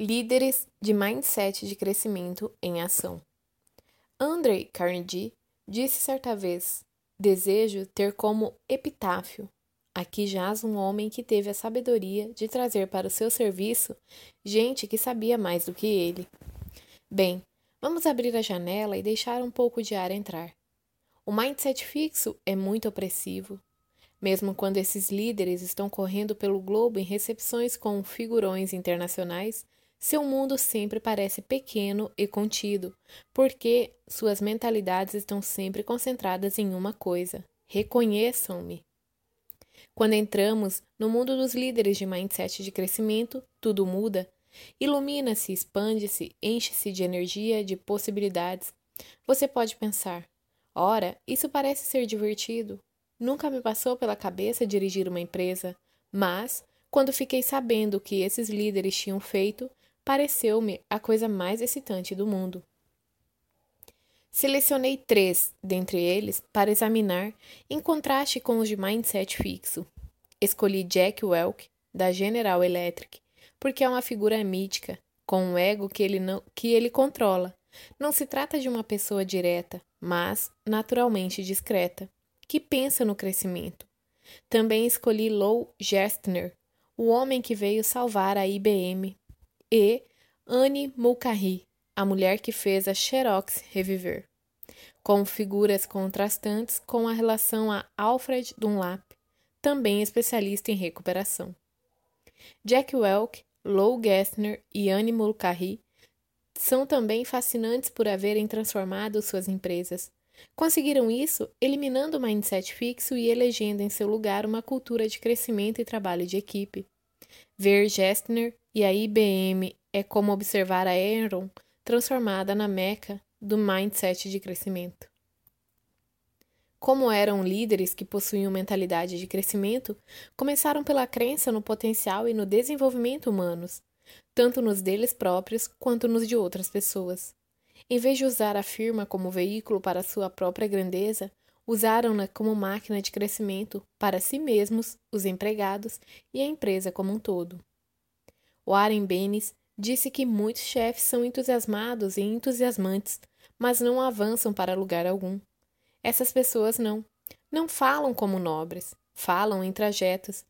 Líderes de mindset de crescimento em ação. Andrew Carnegie disse certa vez: desejo ter como epitáfio: aqui jaz um homem que teve a sabedoria de trazer para o seu serviço gente que sabia mais do que ele. Bem, vamos abrir a janela e deixar um pouco de ar entrar. O mindset fixo é muito opressivo. Mesmo quando esses líderes estão correndo pelo globo em recepções com figurões internacionais, seu mundo sempre parece pequeno e contido, porque suas mentalidades estão sempre concentradas em uma coisa: reconheçam-me. Quando entramos no mundo dos líderes de mindset de crescimento, tudo muda. Ilumina-se, expande-se, enche-se de energia, de possibilidades. Você pode pensar: ora, isso parece ser divertido. Nunca me passou pela cabeça dirigir uma empresa, mas, quando fiquei sabendo o que esses líderes tinham feito, pareceu-me a coisa mais excitante do mundo. Selecionei 3 dentre eles para examinar, em contraste com os de mindset fixo. Escolhi Jack Welch, da General Electric, porque é uma figura mítica, com um ego que ele controla. Não se trata de uma pessoa direta, mas naturalmente discreta, que pensa no crescimento. Também escolhi Lou Gerstner, o homem que veio salvar a IBM, e Anne Mulcahy, a mulher que fez a Xerox reviver, com figuras contrastantes com a relação a Alfred Dunlap, também especialista em recuperação. Jack Welch, Lou Gerstner e Anne Mulcahy são também fascinantes por haverem transformado suas empresas. Conseguiram isso eliminando o mindset fixo e elegendo em seu lugar uma cultura de crescimento e trabalho de equipe. Ver Gerstner e a IBM é como observar a Enron transformada na meca do mindset de crescimento. Como eram líderes que possuíam mentalidade de crescimento, começaram pela crença no potencial e no desenvolvimento humanos, tanto nos deles próprios quanto nos de outras pessoas. Em vez de usar a firma como veículo para sua própria grandeza, usaram-na como máquina de crescimento para si mesmos, os empregados e a empresa como um todo. Warren Bennis disse que muitos chefes são entusiasmados e entusiasmantes, mas não avançam para lugar algum. Essas pessoas não falam como nobres, falam em trajetos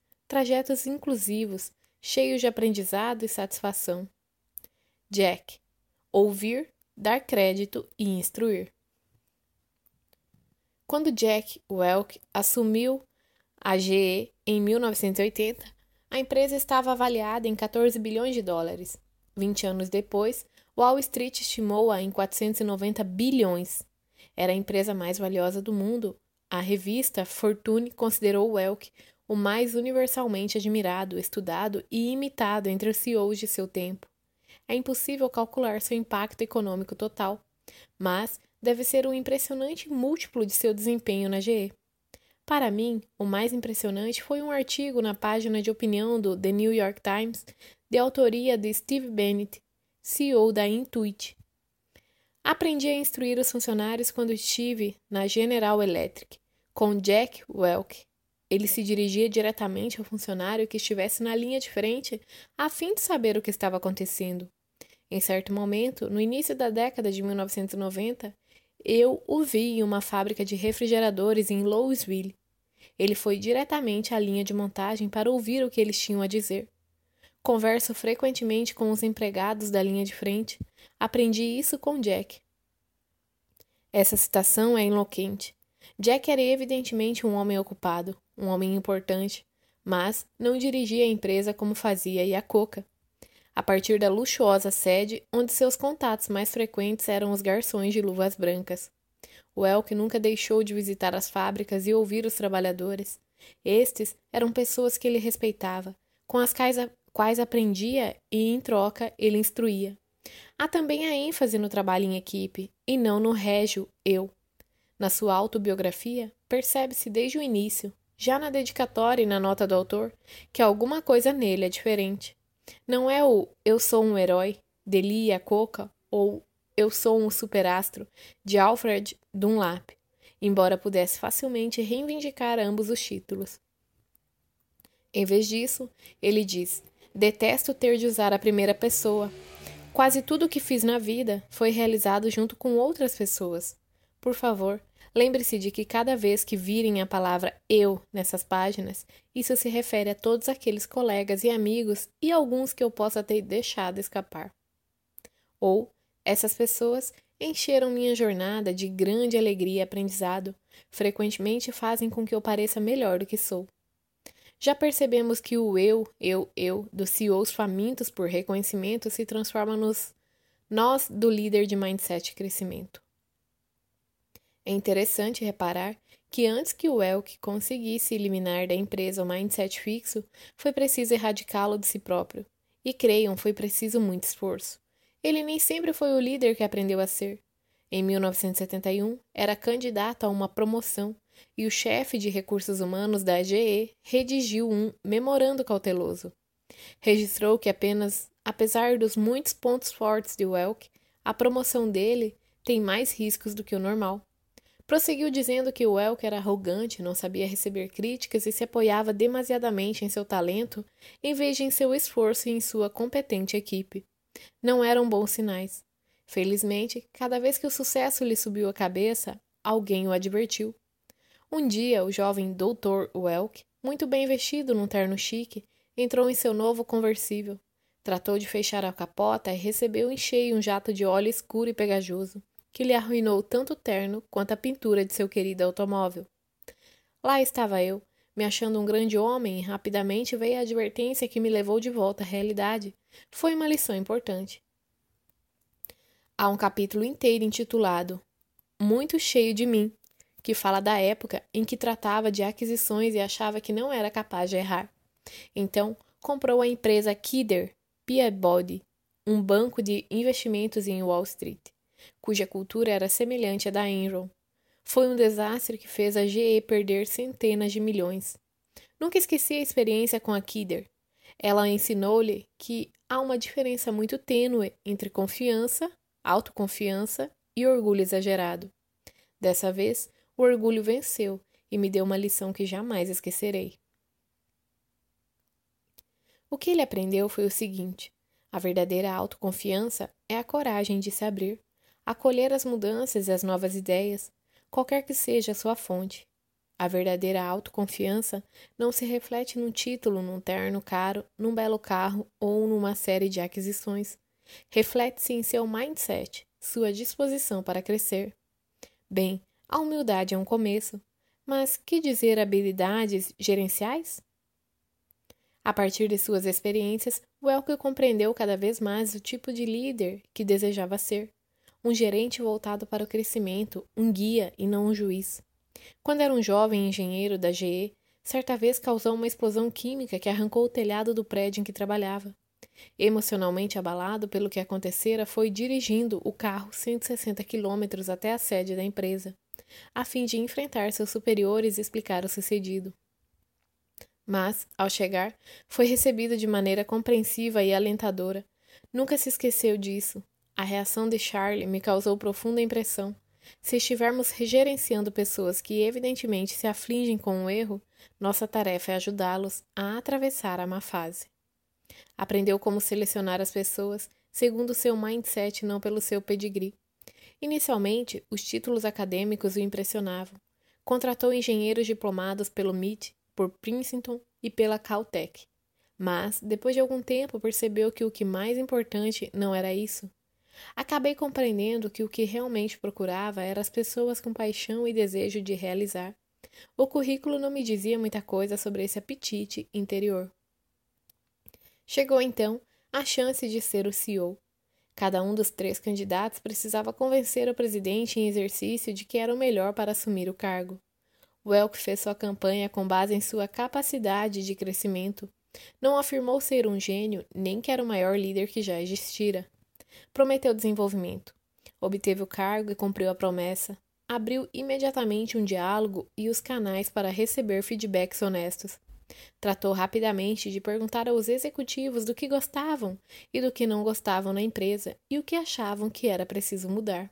inclusivos, cheios de aprendizado e satisfação. Jack: ouvir, dar crédito e instruir. Quando Jack Welch assumiu a GE em 1980, a empresa estava avaliada em $14 bilhões. 20 anos depois, Wall Street estimou-a em 490 bilhões. Era a empresa mais valiosa do mundo. A revista Fortune considerou Welch o mais universalmente admirado, estudado e imitado entre os CEOs de seu tempo. É impossível calcular seu impacto econômico total, mas deve ser um impressionante múltiplo de seu desempenho na GE. Para mim, o mais impressionante foi um artigo na página de opinião do The New York Times, de autoria de Steve Bennett, CEO da Intuit. Aprendi a instruir os funcionários quando estive na General Electric, com Jack Welch. Ele se dirigia diretamente ao funcionário que estivesse na linha de frente a fim de saber o que estava acontecendo. Em certo momento, no início da década de 1990, eu o vi em uma fábrica de refrigeradores em Louisville. Ele foi diretamente à linha de montagem para ouvir o que eles tinham a dizer. Converso frequentemente com os empregados da linha de frente. Aprendi isso com Jack. Essa citação é eloquente. Jack era evidentemente um homem ocupado, um homem importante, mas não dirigia a empresa como fazia Iacocca, a partir da luxuosa sede onde seus contatos mais frequentes eram os garçons de luvas brancas. Welch nunca deixou de visitar as fábricas e ouvir os trabalhadores. Estes eram pessoas que ele respeitava, com as quais aprendia e, em troca, ele instruía. Há também a ênfase no trabalho em equipe, e não no régio eu. Na sua autobiografia, percebe-se desde o início, já na dedicatória e na nota do autor, que alguma coisa nele é diferente. Não é o "eu sou um herói" de Lee Iacocca ou "eu sou um superastro" de Alfred Dunlap, embora pudesse facilmente reivindicar ambos os títulos. Em vez disso, ele diz: Detesto ter de usar a primeira pessoa. Quase tudo o que fiz na vida foi realizado junto com outras pessoas. Por favor, lembre-se de que cada vez que virem a palavra eu nessas páginas, isso se refere a todos aqueles colegas e amigos e alguns que eu possa ter deixado escapar. Ou, essas pessoas encheram minha jornada de grande alegria e aprendizado, frequentemente fazem com que eu pareça melhor do que sou. Já percebemos que o eu dos CEOs famintos por reconhecimento se transforma nos nós do líder de mindset e crescimento. É interessante reparar que antes que o Welch conseguisse eliminar da empresa o mindset fixo, foi preciso erradicá-lo de si próprio. E creiam, foi preciso muito esforço. Ele nem sempre foi o líder que aprendeu a ser. Em 1971, era candidato a uma promoção e o chefe de recursos humanos da GE redigiu um memorando cauteloso. Registrou que apesar dos muitos pontos fortes de Welch, a promoção dele tem mais riscos do que o normal. Prosseguiu dizendo que Welch era arrogante, não sabia receber críticas e se apoiava demasiadamente em seu talento em vez de em seu esforço e em sua competente equipe. Não eram bons sinais. Felizmente, cada vez que o sucesso lhe subiu a cabeça, alguém o advertiu. Um dia, o jovem Dr. Welch, muito bem vestido num terno chique, entrou em seu novo conversível. Tratou de fechar a capota e recebeu em cheio um jato de óleo escuro e pegajoso, que lhe arruinou tanto o terno quanto a pintura de seu querido automóvel. Lá estava eu, me achando um grande homem, e rapidamente veio a advertência que me levou de volta à realidade. Foi uma lição importante. Há um capítulo inteiro intitulado Muito Cheio de Mim, que fala da época em que tratava de aquisições e achava que não era capaz de errar. Então, comprou a empresa Kidder, Peabody, um banco de investimentos em Wall Street, cuja cultura era semelhante à da Enron. Foi um desastre que fez a GE perder centenas de milhões. Nunca esqueci a experiência com a Kidder. Ela ensinou-lhe que há uma diferença muito tênue entre confiança, autoconfiança e orgulho exagerado. Dessa vez, o orgulho venceu e me deu uma lição que jamais esquecerei. O que ele aprendeu foi o seguinte: a verdadeira autoconfiança é a coragem de se abrir, acolher as mudanças e as novas ideias, qualquer que seja a sua fonte. A verdadeira autoconfiança não se reflete num título, num terno caro, num belo carro ou numa série de aquisições. Reflete-se em seu mindset, sua disposição para crescer. Bem, a humildade é um começo, mas que dizer habilidades gerenciais? A partir de suas experiências, Welch compreendeu cada vez mais o tipo de líder que desejava ser. Um gerente voltado para o crescimento, um guia e não um juiz. Quando era um jovem engenheiro da GE, certa vez causou uma explosão química que arrancou o telhado do prédio em que trabalhava. Emocionalmente abalado pelo que acontecera, foi dirigindo o carro 160 quilômetros até a sede da empresa, a fim de enfrentar seus superiores e explicar o sucedido. Mas, ao chegar, foi recebido de maneira compreensiva e alentadora. Nunca se esqueceu disso. A reação de Charlie me causou profunda impressão. Se estivermos gerenciando pessoas que evidentemente se afligem com o erro, nossa tarefa é ajudá-los a atravessar a má fase. Aprendeu como selecionar as pessoas segundo seu mindset, não pelo seu pedigree. Inicialmente, os títulos acadêmicos o impressionavam. Contratou engenheiros diplomados pelo MIT, por Princeton e pela Caltech. Mas, depois de algum tempo, percebeu que o que mais importante não era isso. Acabei compreendendo que o que realmente procurava eram as pessoas com paixão e desejo de realizar. O currículo não me dizia muita coisa sobre esse apetite interior. Chegou, então, a chance de ser o CEO. Cada um dos 3 candidatos precisava convencer o presidente em exercício de que era o melhor para assumir o cargo. Welch fez sua campanha com base em sua capacidade de crescimento. Não afirmou ser um gênio, nem que era o maior líder que já existira. Prometeu desenvolvimento. Obteve o cargo e cumpriu a promessa. Abriu imediatamente um diálogo e os canais para receber feedbacks honestos. Tratou rapidamente de perguntar aos executivos do que gostavam e do que não gostavam na empresa e o que achavam que era preciso mudar.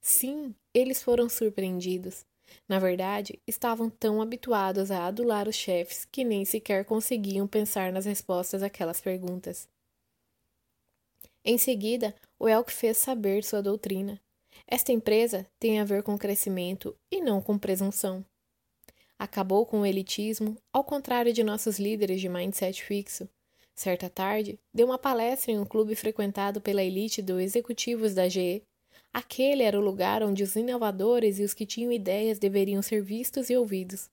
Sim, eles foram surpreendidos. Na verdade, estavam tão habituados a adular os chefes que nem sequer conseguiam pensar nas respostas àquelas perguntas. Em seguida, Welch fez saber sua doutrina. Esta empresa tem a ver com crescimento e não com presunção. Acabou com o elitismo, ao contrário de nossos líderes de mindset fixo. Certa tarde, deu uma palestra em um clube frequentado pela elite dos executivos da GE. Aquele era o lugar onde os inovadores e os que tinham ideias deveriam ser vistos e ouvidos.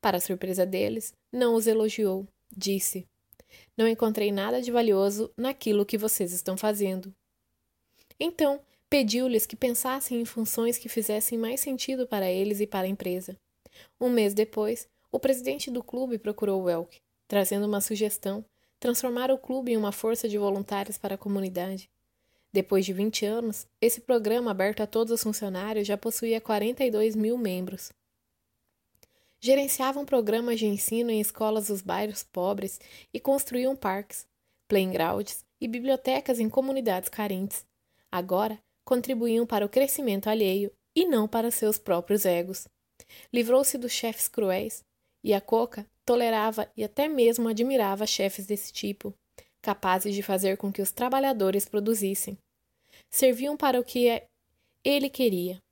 Para a surpresa deles, não os elogiou. Disse: "Não encontrei nada de valioso naquilo que vocês estão fazendo." Então, pediu-lhes que pensassem em funções que fizessem mais sentido para eles e para a empresa. Um mês depois, o presidente do clube procurou Welch, trazendo uma sugestão: transformar o clube em uma força de voluntários para a comunidade. Depois de 20 anos, esse programa aberto a todos os funcionários já possuía 42 mil membros. Gerenciavam programas de ensino em escolas dos bairros pobres e construíam parques, playgrounds e bibliotecas em comunidades carentes. Agora, contribuíam para o crescimento alheio e não para seus próprios egos. Livrou-se dos chefes cruéis, e Iacocca tolerava e até mesmo admirava chefes desse tipo, capazes de fazer com que os trabalhadores produzissem. Serviam para o que ele queria.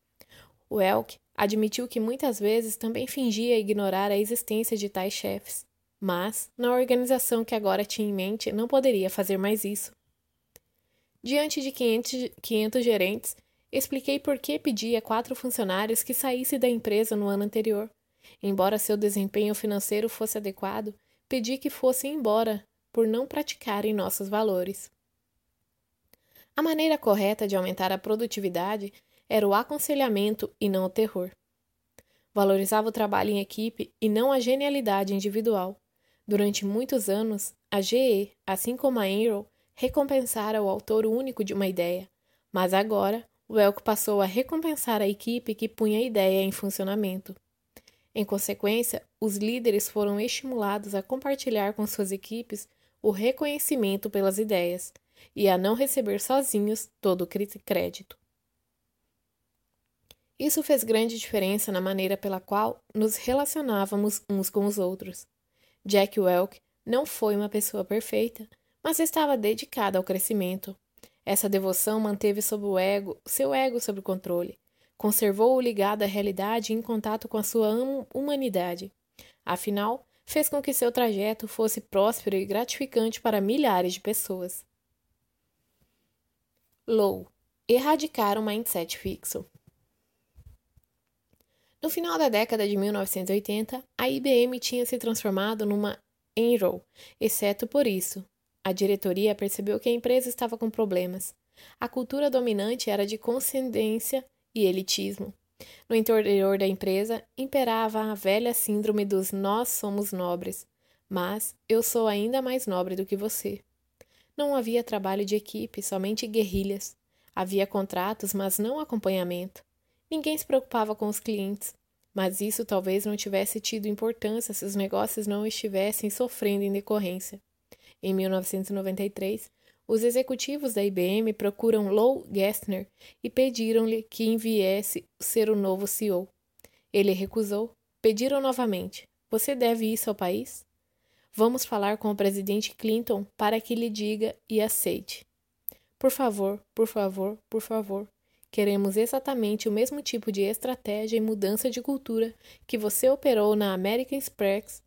Welch admitiu que muitas vezes também fingia ignorar a existência de tais chefes, mas, na organização que agora tinha em mente, não poderia fazer mais isso. Diante de 500 gerentes, expliquei por que pedi a 4 funcionários que saíssem da empresa no ano anterior. Embora seu desempenho financeiro fosse adequado, pedi que fossem embora por não praticarem nossos valores. A maneira correta de aumentar a produtividade era o aconselhamento e não o terror. Valorizava o trabalho em equipe e não a genialidade individual. Durante muitos anos, a GE, assim como a Enron, recompensara o autor único de uma ideia, mas agora Welch passou a recompensar a equipe que punha a ideia em funcionamento. Em consequência, os líderes foram estimulados a compartilhar com suas equipes o reconhecimento pelas ideias e a não receber sozinhos todo o crédito. Isso fez grande diferença na maneira pela qual nos relacionávamos uns com os outros. Jack Welch não foi uma pessoa perfeita, mas estava dedicada ao crescimento. Essa devoção manteve seu ego sob controle. Conservou-o ligado à realidade e em contato com a sua humanidade. Afinal, fez com que seu trajeto fosse próspero e gratificante para milhares de pessoas. Lou, erradicar o mindset fixo. No final da década de 1980, a IBM tinha se transformado numa Enron, exceto por isso. A diretoria percebeu que a empresa estava com problemas. A cultura dominante era de condescendência e elitismo. No interior da empresa imperava a velha síndrome dos "nós somos nobres, mas eu sou ainda mais nobre do que você". Não havia trabalho de equipe, somente guerrilhas. Havia contratos, mas não acompanhamento. Ninguém se preocupava com os clientes, mas isso talvez não tivesse tido importância se os negócios não estivessem sofrendo em decorrência. Em 1993, os executivos da IBM procuram Lou Gerstner e pediram-lhe que enviesse ser o novo CEO. Ele recusou. Pediram novamente: "Você deve isso ao país? Vamos falar com o presidente Clinton para que lhe diga e aceite. Por favor, por favor, por favor. Queremos exatamente o mesmo tipo de estratégia e mudança de cultura que você operou na American Express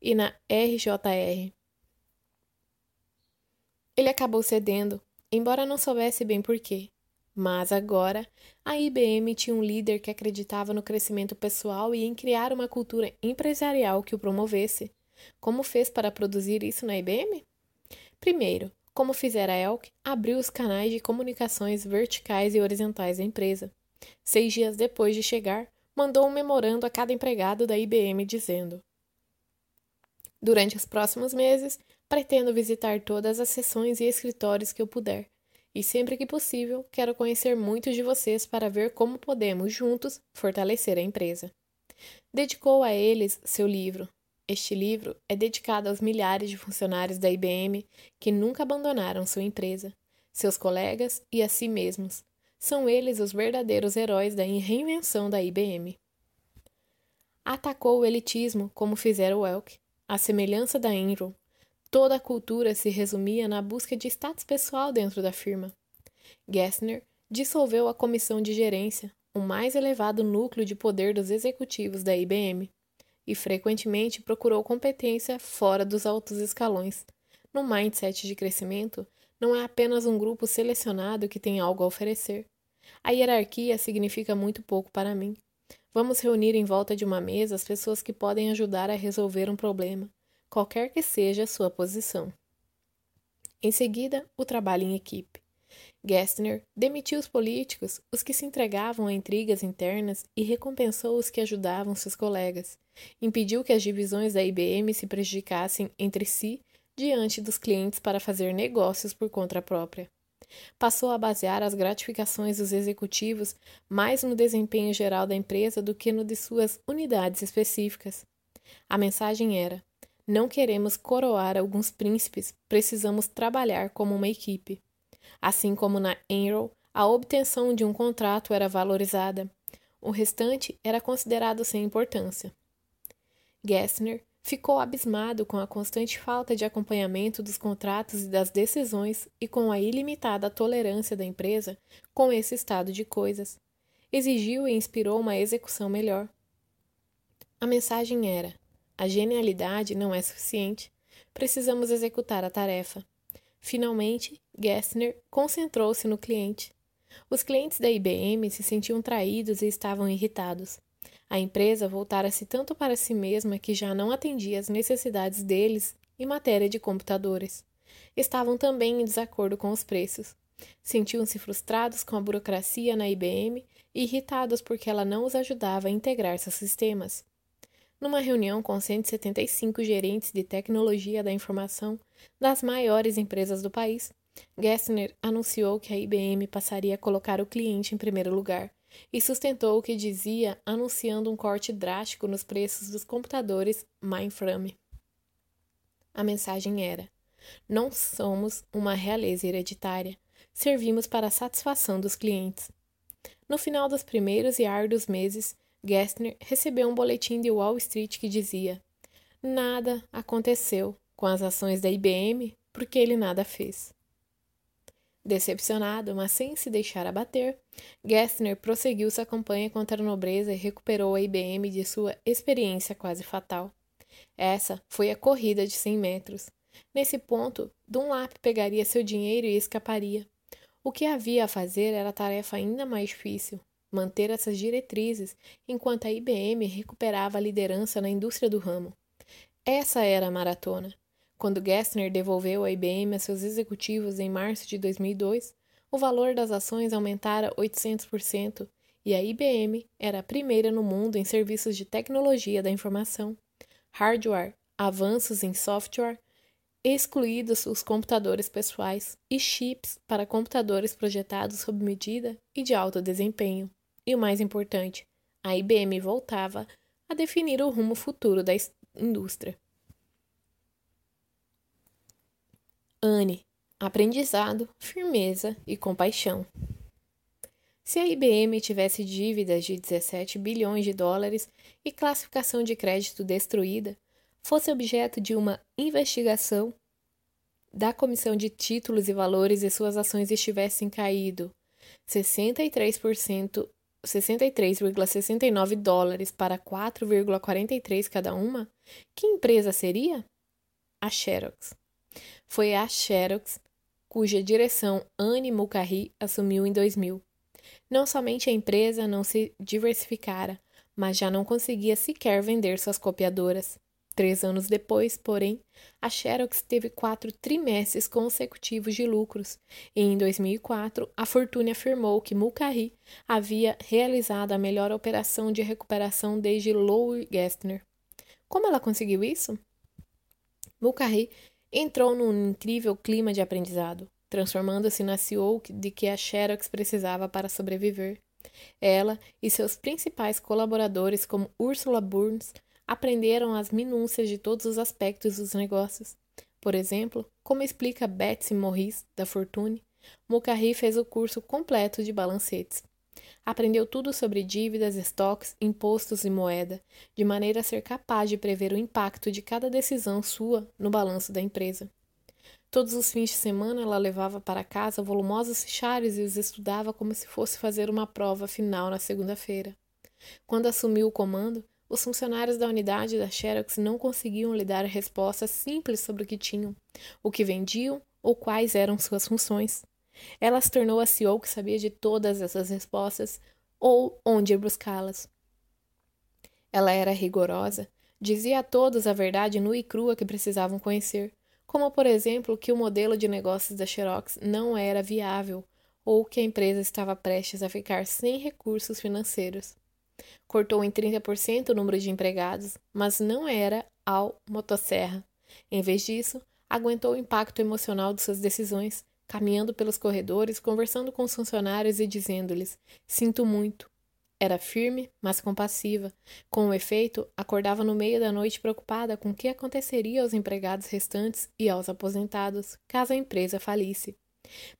e na RJR. Ele acabou cedendo, embora não soubesse bem por quê. Mas agora, a IBM tinha um líder que acreditava no crescimento pessoal e em criar uma cultura empresarial que o promovesse. Como fez para produzir isso na IBM? Primeiro, como fizera Elk, abriu os canais de comunicações verticais e horizontais da empresa. 6 dias depois de chegar, mandou um memorando a cada empregado da IBM dizendo: "Durante os próximos meses, pretendo visitar todas as seções e escritórios que eu puder, e sempre que possível, quero conhecer muitos de vocês para ver como podemos, juntos, fortalecer a empresa." Dedicou a eles seu livro. Este livro é dedicado aos milhares de funcionários da IBM que nunca abandonaram sua empresa, seus colegas e a si mesmos. São eles os verdadeiros heróis da reinvenção da IBM. atacou o elitismo, como fizera Welch. À semelhança da Enron, toda a cultura se resumia na busca de status pessoal dentro da firma. Gerstner dissolveu a comissão de gerência, o mais elevado núcleo de poder dos executivos da IBM, e frequentemente procurou competência fora dos altos escalões. No mindset de crescimento, não é apenas um grupo selecionado que tem algo a oferecer. A hierarquia significa muito pouco para mim. Vamos reunir em volta de uma mesa as pessoas que podem ajudar a resolver um problema, qualquer que seja a sua posição. Em seguida, o trabalho em equipe. Gerstner demitiu os políticos, os que se entregavam a intrigas internas, e recompensou os que ajudavam seus colegas. Impediu que as divisões da IBM se prejudicassem entre si diante dos clientes para fazer negócios por conta própria. Passou a basear as gratificações dos executivos mais no desempenho geral da empresa do que no de suas unidades específicas. A mensagem era: não queremos coroar alguns príncipes, precisamos trabalhar como uma equipe. Assim como na Enron, a obtenção de um contrato era valorizada. O restante era considerado sem importância. Gerstner ficou abismado com a constante falta de acompanhamento dos contratos e das decisões e com a ilimitada tolerância da empresa com esse estado de coisas. Exigiu e inspirou uma execução melhor. A mensagem era: a genialidade não é suficiente, precisamos executar a tarefa. Finalmente, Gerstner concentrou-se no cliente. Os clientes da IBM se sentiam traídos e estavam irritados. A empresa voltara-se tanto para si mesma que já não atendia às necessidades deles em matéria de computadores. Estavam também em desacordo com os preços. Sentiam-se frustrados com a burocracia na IBM e irritados porque ela não os ajudava a integrar seus sistemas. Numa reunião com 175 gerentes de tecnologia da informação das maiores empresas do país, Gerstner anunciou que a IBM passaria a colocar o cliente em primeiro lugar e sustentou o que dizia anunciando um corte drástico nos preços dos computadores mainframe. A mensagem era: não somos uma realeza hereditária, servimos para a satisfação dos clientes. No final dos primeiros e árduos meses, Gerstner recebeu um boletim de Wall Street que dizia: nada aconteceu com as ações da IBM porque ele nada fez. Decepcionado, mas sem se deixar abater, Gerstner prosseguiu sua campanha contra a nobreza e recuperou a IBM de sua experiência quase fatal. Essa foi a corrida de 100 metros. Nesse ponto, Dunlap pegaria seu dinheiro e escaparia. O que havia a fazer era a tarefa ainda mais difícil: manter essas diretrizes enquanto a IBM recuperava a liderança na indústria do ramo. Essa era a maratona. Quando Gerstner devolveu a IBM a seus executivos em março de 2002, o valor das ações aumentara 800% e a IBM era a primeira no mundo em serviços de tecnologia da informação, hardware, avanços em software, excluídos os computadores pessoais, e chips para computadores projetados sob medida e de alto desempenho. E o mais importante, a IBM voltava a definir o rumo futuro da indústria. Anne, aprendizado, firmeza e compaixão. Se a IBM tivesse dívidas de $17 bilhões e classificação de crédito destruída, fosse objeto de uma investigação da Comissão de Títulos e Valores e suas ações estivessem caído 63,69 dólares para 4,43 cada uma, que empresa seria? A Xerox. Foi a Xerox cuja direção Anne Mulcahy assumiu em 2000. Não somente a empresa não se diversificara, mas já não conseguia sequer vender suas copiadoras. 3 anos depois, porém, a Xerox teve 4 trimestres consecutivos de lucros e, em 2004, a Fortune afirmou que Mulcahy havia realizado a melhor operação de recuperação desde Lou Gerstner. Como ela conseguiu isso? Mulcahy entrou num incrível clima de aprendizado, transformando-se na CEO de que a Xerox precisava para sobreviver. Ela e seus principais colaboradores, como Ursula Burns, aprenderam as minúcias de todos os aspectos dos negócios. Por exemplo, como explica Betsy Morris, da Fortune, Mulcahy fez o curso completo de balancetes. Aprendeu tudo sobre dívidas, estoques, impostos e moeda, de maneira a ser capaz de prever o impacto de cada decisão sua no balanço da empresa. Todos os fins de semana ela levava para casa volumosos fichários e os estudava como se fosse fazer uma prova final na segunda-feira. Quando assumiu o comando, os funcionários da unidade da Xerox não conseguiam lhe dar respostas simples sobre o que tinham, o que vendiam ou quais eram suas funções. Ela se tornou a CEO que sabia de todas essas respostas ou onde ir buscá-las. Ela era rigorosa, dizia a todos a verdade nua e crua que precisavam conhecer, como, por exemplo, que o modelo de negócios da Xerox não era viável ou que a empresa estava prestes a ficar sem recursos financeiros. Cortou em 30% o número de empregados, mas não era ao motosserra. Em vez disso, aguentou o impacto emocional de suas decisões, caminhando pelos corredores, conversando com os funcionários e dizendo-lhes: "Sinto muito." Era firme, mas compassiva. Com o efeito, acordava no meio da noite preocupada com o que aconteceria aos empregados restantes e aos aposentados, caso a empresa falisse.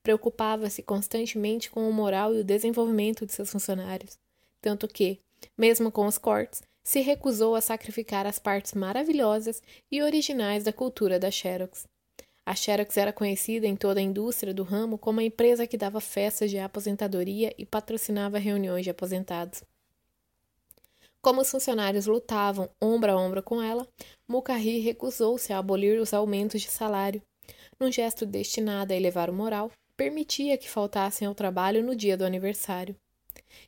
Preocupava-se constantemente com o moral e o desenvolvimento de seus funcionários, tanto que, mesmo com os cortes, se recusou a sacrificar as partes maravilhosas e originais da cultura da Xerox. A Xerox era conhecida em toda a indústria do ramo como a empresa que dava festas de aposentadoria e patrocinava reuniões de aposentados. Como os funcionários lutavam ombro a ombro com ela, Mulcahy recusou-se a abolir os aumentos de salário. Num gesto destinado a elevar o moral, permitia que faltassem ao trabalho no dia do aniversário.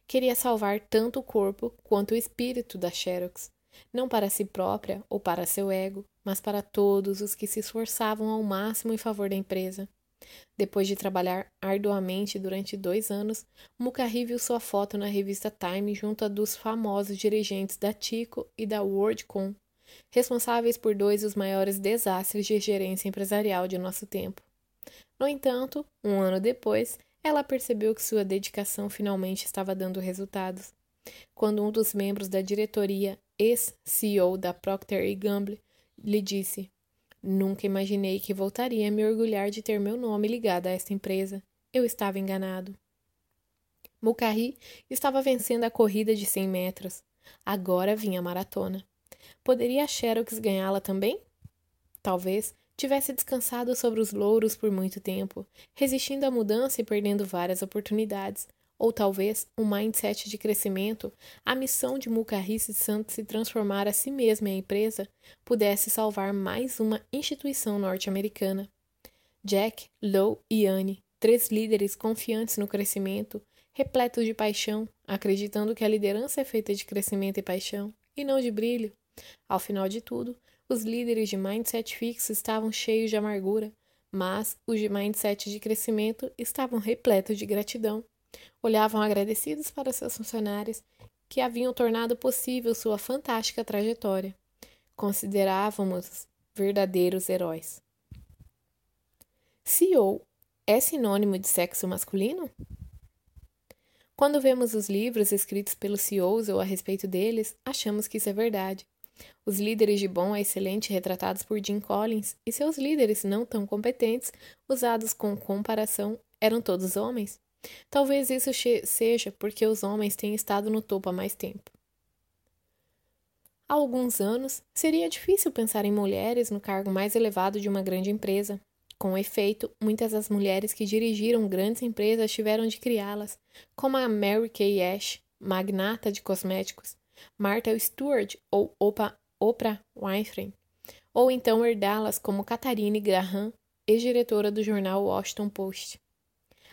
Queria salvar tanto o corpo quanto o espírito da Xerox, não para si própria ou para seu ego, mas para todos os que se esforçavam ao máximo em favor da empresa. Depois de trabalhar arduamente durante 2 anos, Mulcahy viu sua foto na revista Time junto a dos famosos dirigentes da Tyco e da Worldcom, responsáveis por 2 dos maiores desastres de gerência empresarial de nosso tempo. No entanto, 1 ano depois, ela percebeu que sua dedicação finalmente estava dando resultados. Quando um dos membros da diretoria, ex-CEO da Procter & Gamble, lhe disse: "Nunca imaginei que voltaria a me orgulhar de ter meu nome ligado a esta empresa. Eu estava enganado." Mulcahy estava vencendo a corrida de 100 metros. Agora vinha a maratona. Poderia a Xerox ganhá-la também? Talvez tivesse descansado sobre os louros por muito tempo, resistindo à mudança e perdendo várias oportunidades. Ou talvez um mindset de crescimento, a missão de Mulcahy se transformar a si mesma e a empresa, pudesse salvar mais uma instituição norte-americana. Jack, Lou e Anne, 3 líderes confiantes no crescimento, repletos de paixão, acreditando que a liderança é feita de crescimento e paixão, e não de brilho. Ao final de tudo, os líderes de mindset fixo estavam cheios de amargura, mas os de mindset de crescimento estavam repletos de gratidão. Olhavam agradecidos para seus funcionários, que haviam tornado possível sua fantástica trajetória. Considerávamos verdadeiros heróis. CEO é sinônimo de sexo masculino? Quando vemos os livros escritos pelos CEOs ou a respeito deles, achamos que isso é verdade. Os líderes de bom a excelente retratados por Jim Collins e seus líderes não tão competentes, usados com comparação, eram todos homens. Talvez isso seja porque os homens têm estado no topo há mais tempo. Há alguns anos, seria difícil pensar em mulheres no cargo mais elevado de uma grande empresa. Com efeito, muitas das mulheres que dirigiram grandes empresas tiveram de criá-las, como a Mary Kay Ash, magnata de cosméticos, Martha Stewart ou Oprah Winfrey, ou então herdá-las como Katharine Graham, ex-diretora do jornal Washington Post.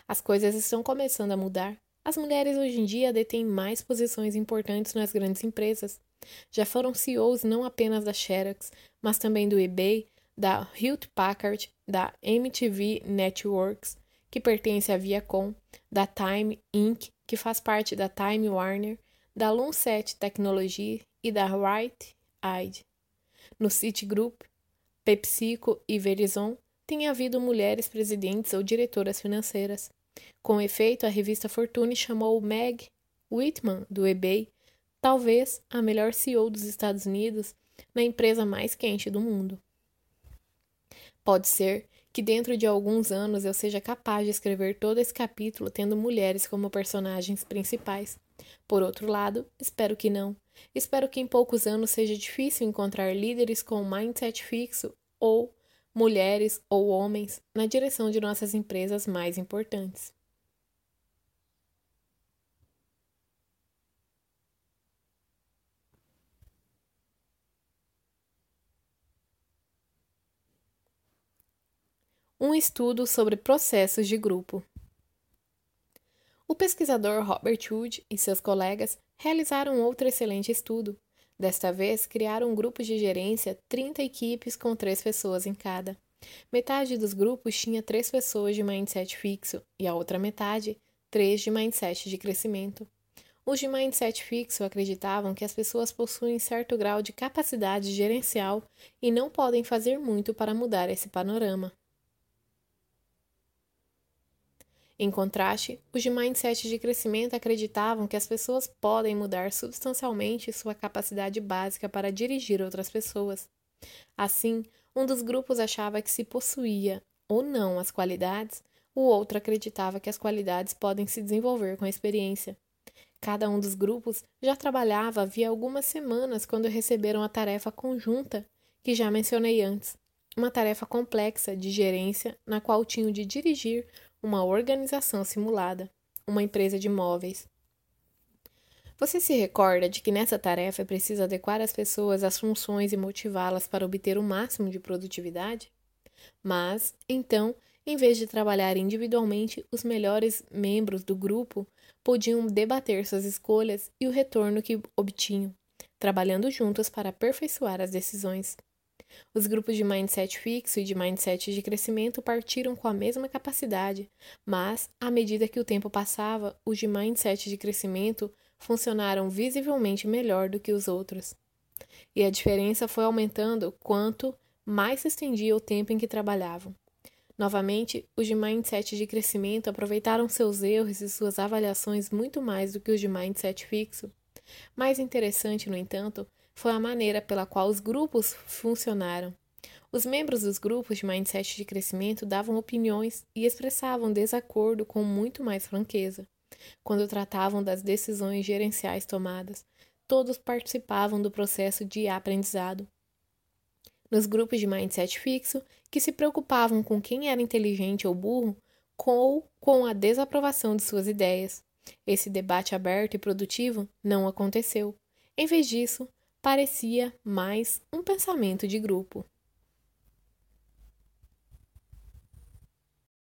As coisas estão começando a mudar. As mulheres hoje em dia detêm mais posições importantes nas grandes empresas. Já foram CEOs não apenas da Xerox, mas também do eBay, da Hewlett-Packard, da MTV Networks, que pertence à Viacom, da Time Inc., que faz parte da Time Warner, da Luncet Technology e da Rite Aid. No Citigroup, PepsiCo e Verizon, tem havido mulheres presidentes ou diretoras financeiras. Com efeito, a revista Fortune chamou Meg Whitman, do eBay, talvez a melhor CEO dos Estados Unidos, na empresa mais quente do mundo. Pode ser que dentro de alguns anos eu seja capaz de escrever todo esse capítulo tendo mulheres como personagens principais. Por outro lado, espero que não. Espero que em poucos anos seja difícil encontrar líderes com um mindset fixo ou mulheres ou homens na direção de nossas empresas mais importantes. Um estudo sobre processos de grupo. O pesquisador Robert Hood e seus colegas realizaram outro excelente estudo. Desta vez, criaram um grupo de gerência, 30 equipes com 3 pessoas em cada. Metade dos grupos tinha 3 pessoas de mindset fixo e a outra metade, 3 de mindset de crescimento. Os de mindset fixo acreditavam que as pessoas possuem certo grau de capacidade gerencial e não podem fazer muito para mudar esse panorama. Em contraste, os de mindset de crescimento acreditavam que as pessoas podem mudar substancialmente sua capacidade básica para dirigir outras pessoas. Assim, um dos grupos achava que se possuía ou não as qualidades, o outro acreditava que as qualidades podem se desenvolver com a experiência. Cada um dos grupos já trabalhava havia algumas semanas quando receberam a tarefa conjunta, que já mencionei antes, uma tarefa complexa de gerência na qual tinham de dirigir uma organização simulada, uma empresa de móveis. Você se recorda de que nessa tarefa é preciso adequar as pessoas às funções e motivá-las para obter o máximo de produtividade? Mas, então, em vez de trabalhar individualmente, os melhores membros do grupo podiam debater suas escolhas e o retorno que obtinham, trabalhando juntos para aperfeiçoar as decisões. Os grupos de mindset fixo e de mindset de crescimento partiram com a mesma capacidade, mas, à medida que o tempo passava, os de mindset de crescimento funcionaram visivelmente melhor do que os outros. E a diferença foi aumentando quanto mais se estendia o tempo em que trabalhavam. Novamente, os de mindset de crescimento aproveitaram seus erros e suas avaliações muito mais do que os de mindset fixo. Mais interessante, no entanto, foi a maneira pela qual os grupos funcionaram. Os membros dos grupos de mindset de crescimento davam opiniões e expressavam desacordo com muito mais franqueza. Quando tratavam das decisões gerenciais tomadas, todos participavam do processo de aprendizado. Nos grupos de mindset fixo, que se preocupavam com quem era inteligente ou burro, ou com a desaprovação de suas ideias. Esse debate aberto e produtivo não aconteceu. Em vez disso, parecia mais um pensamento de grupo.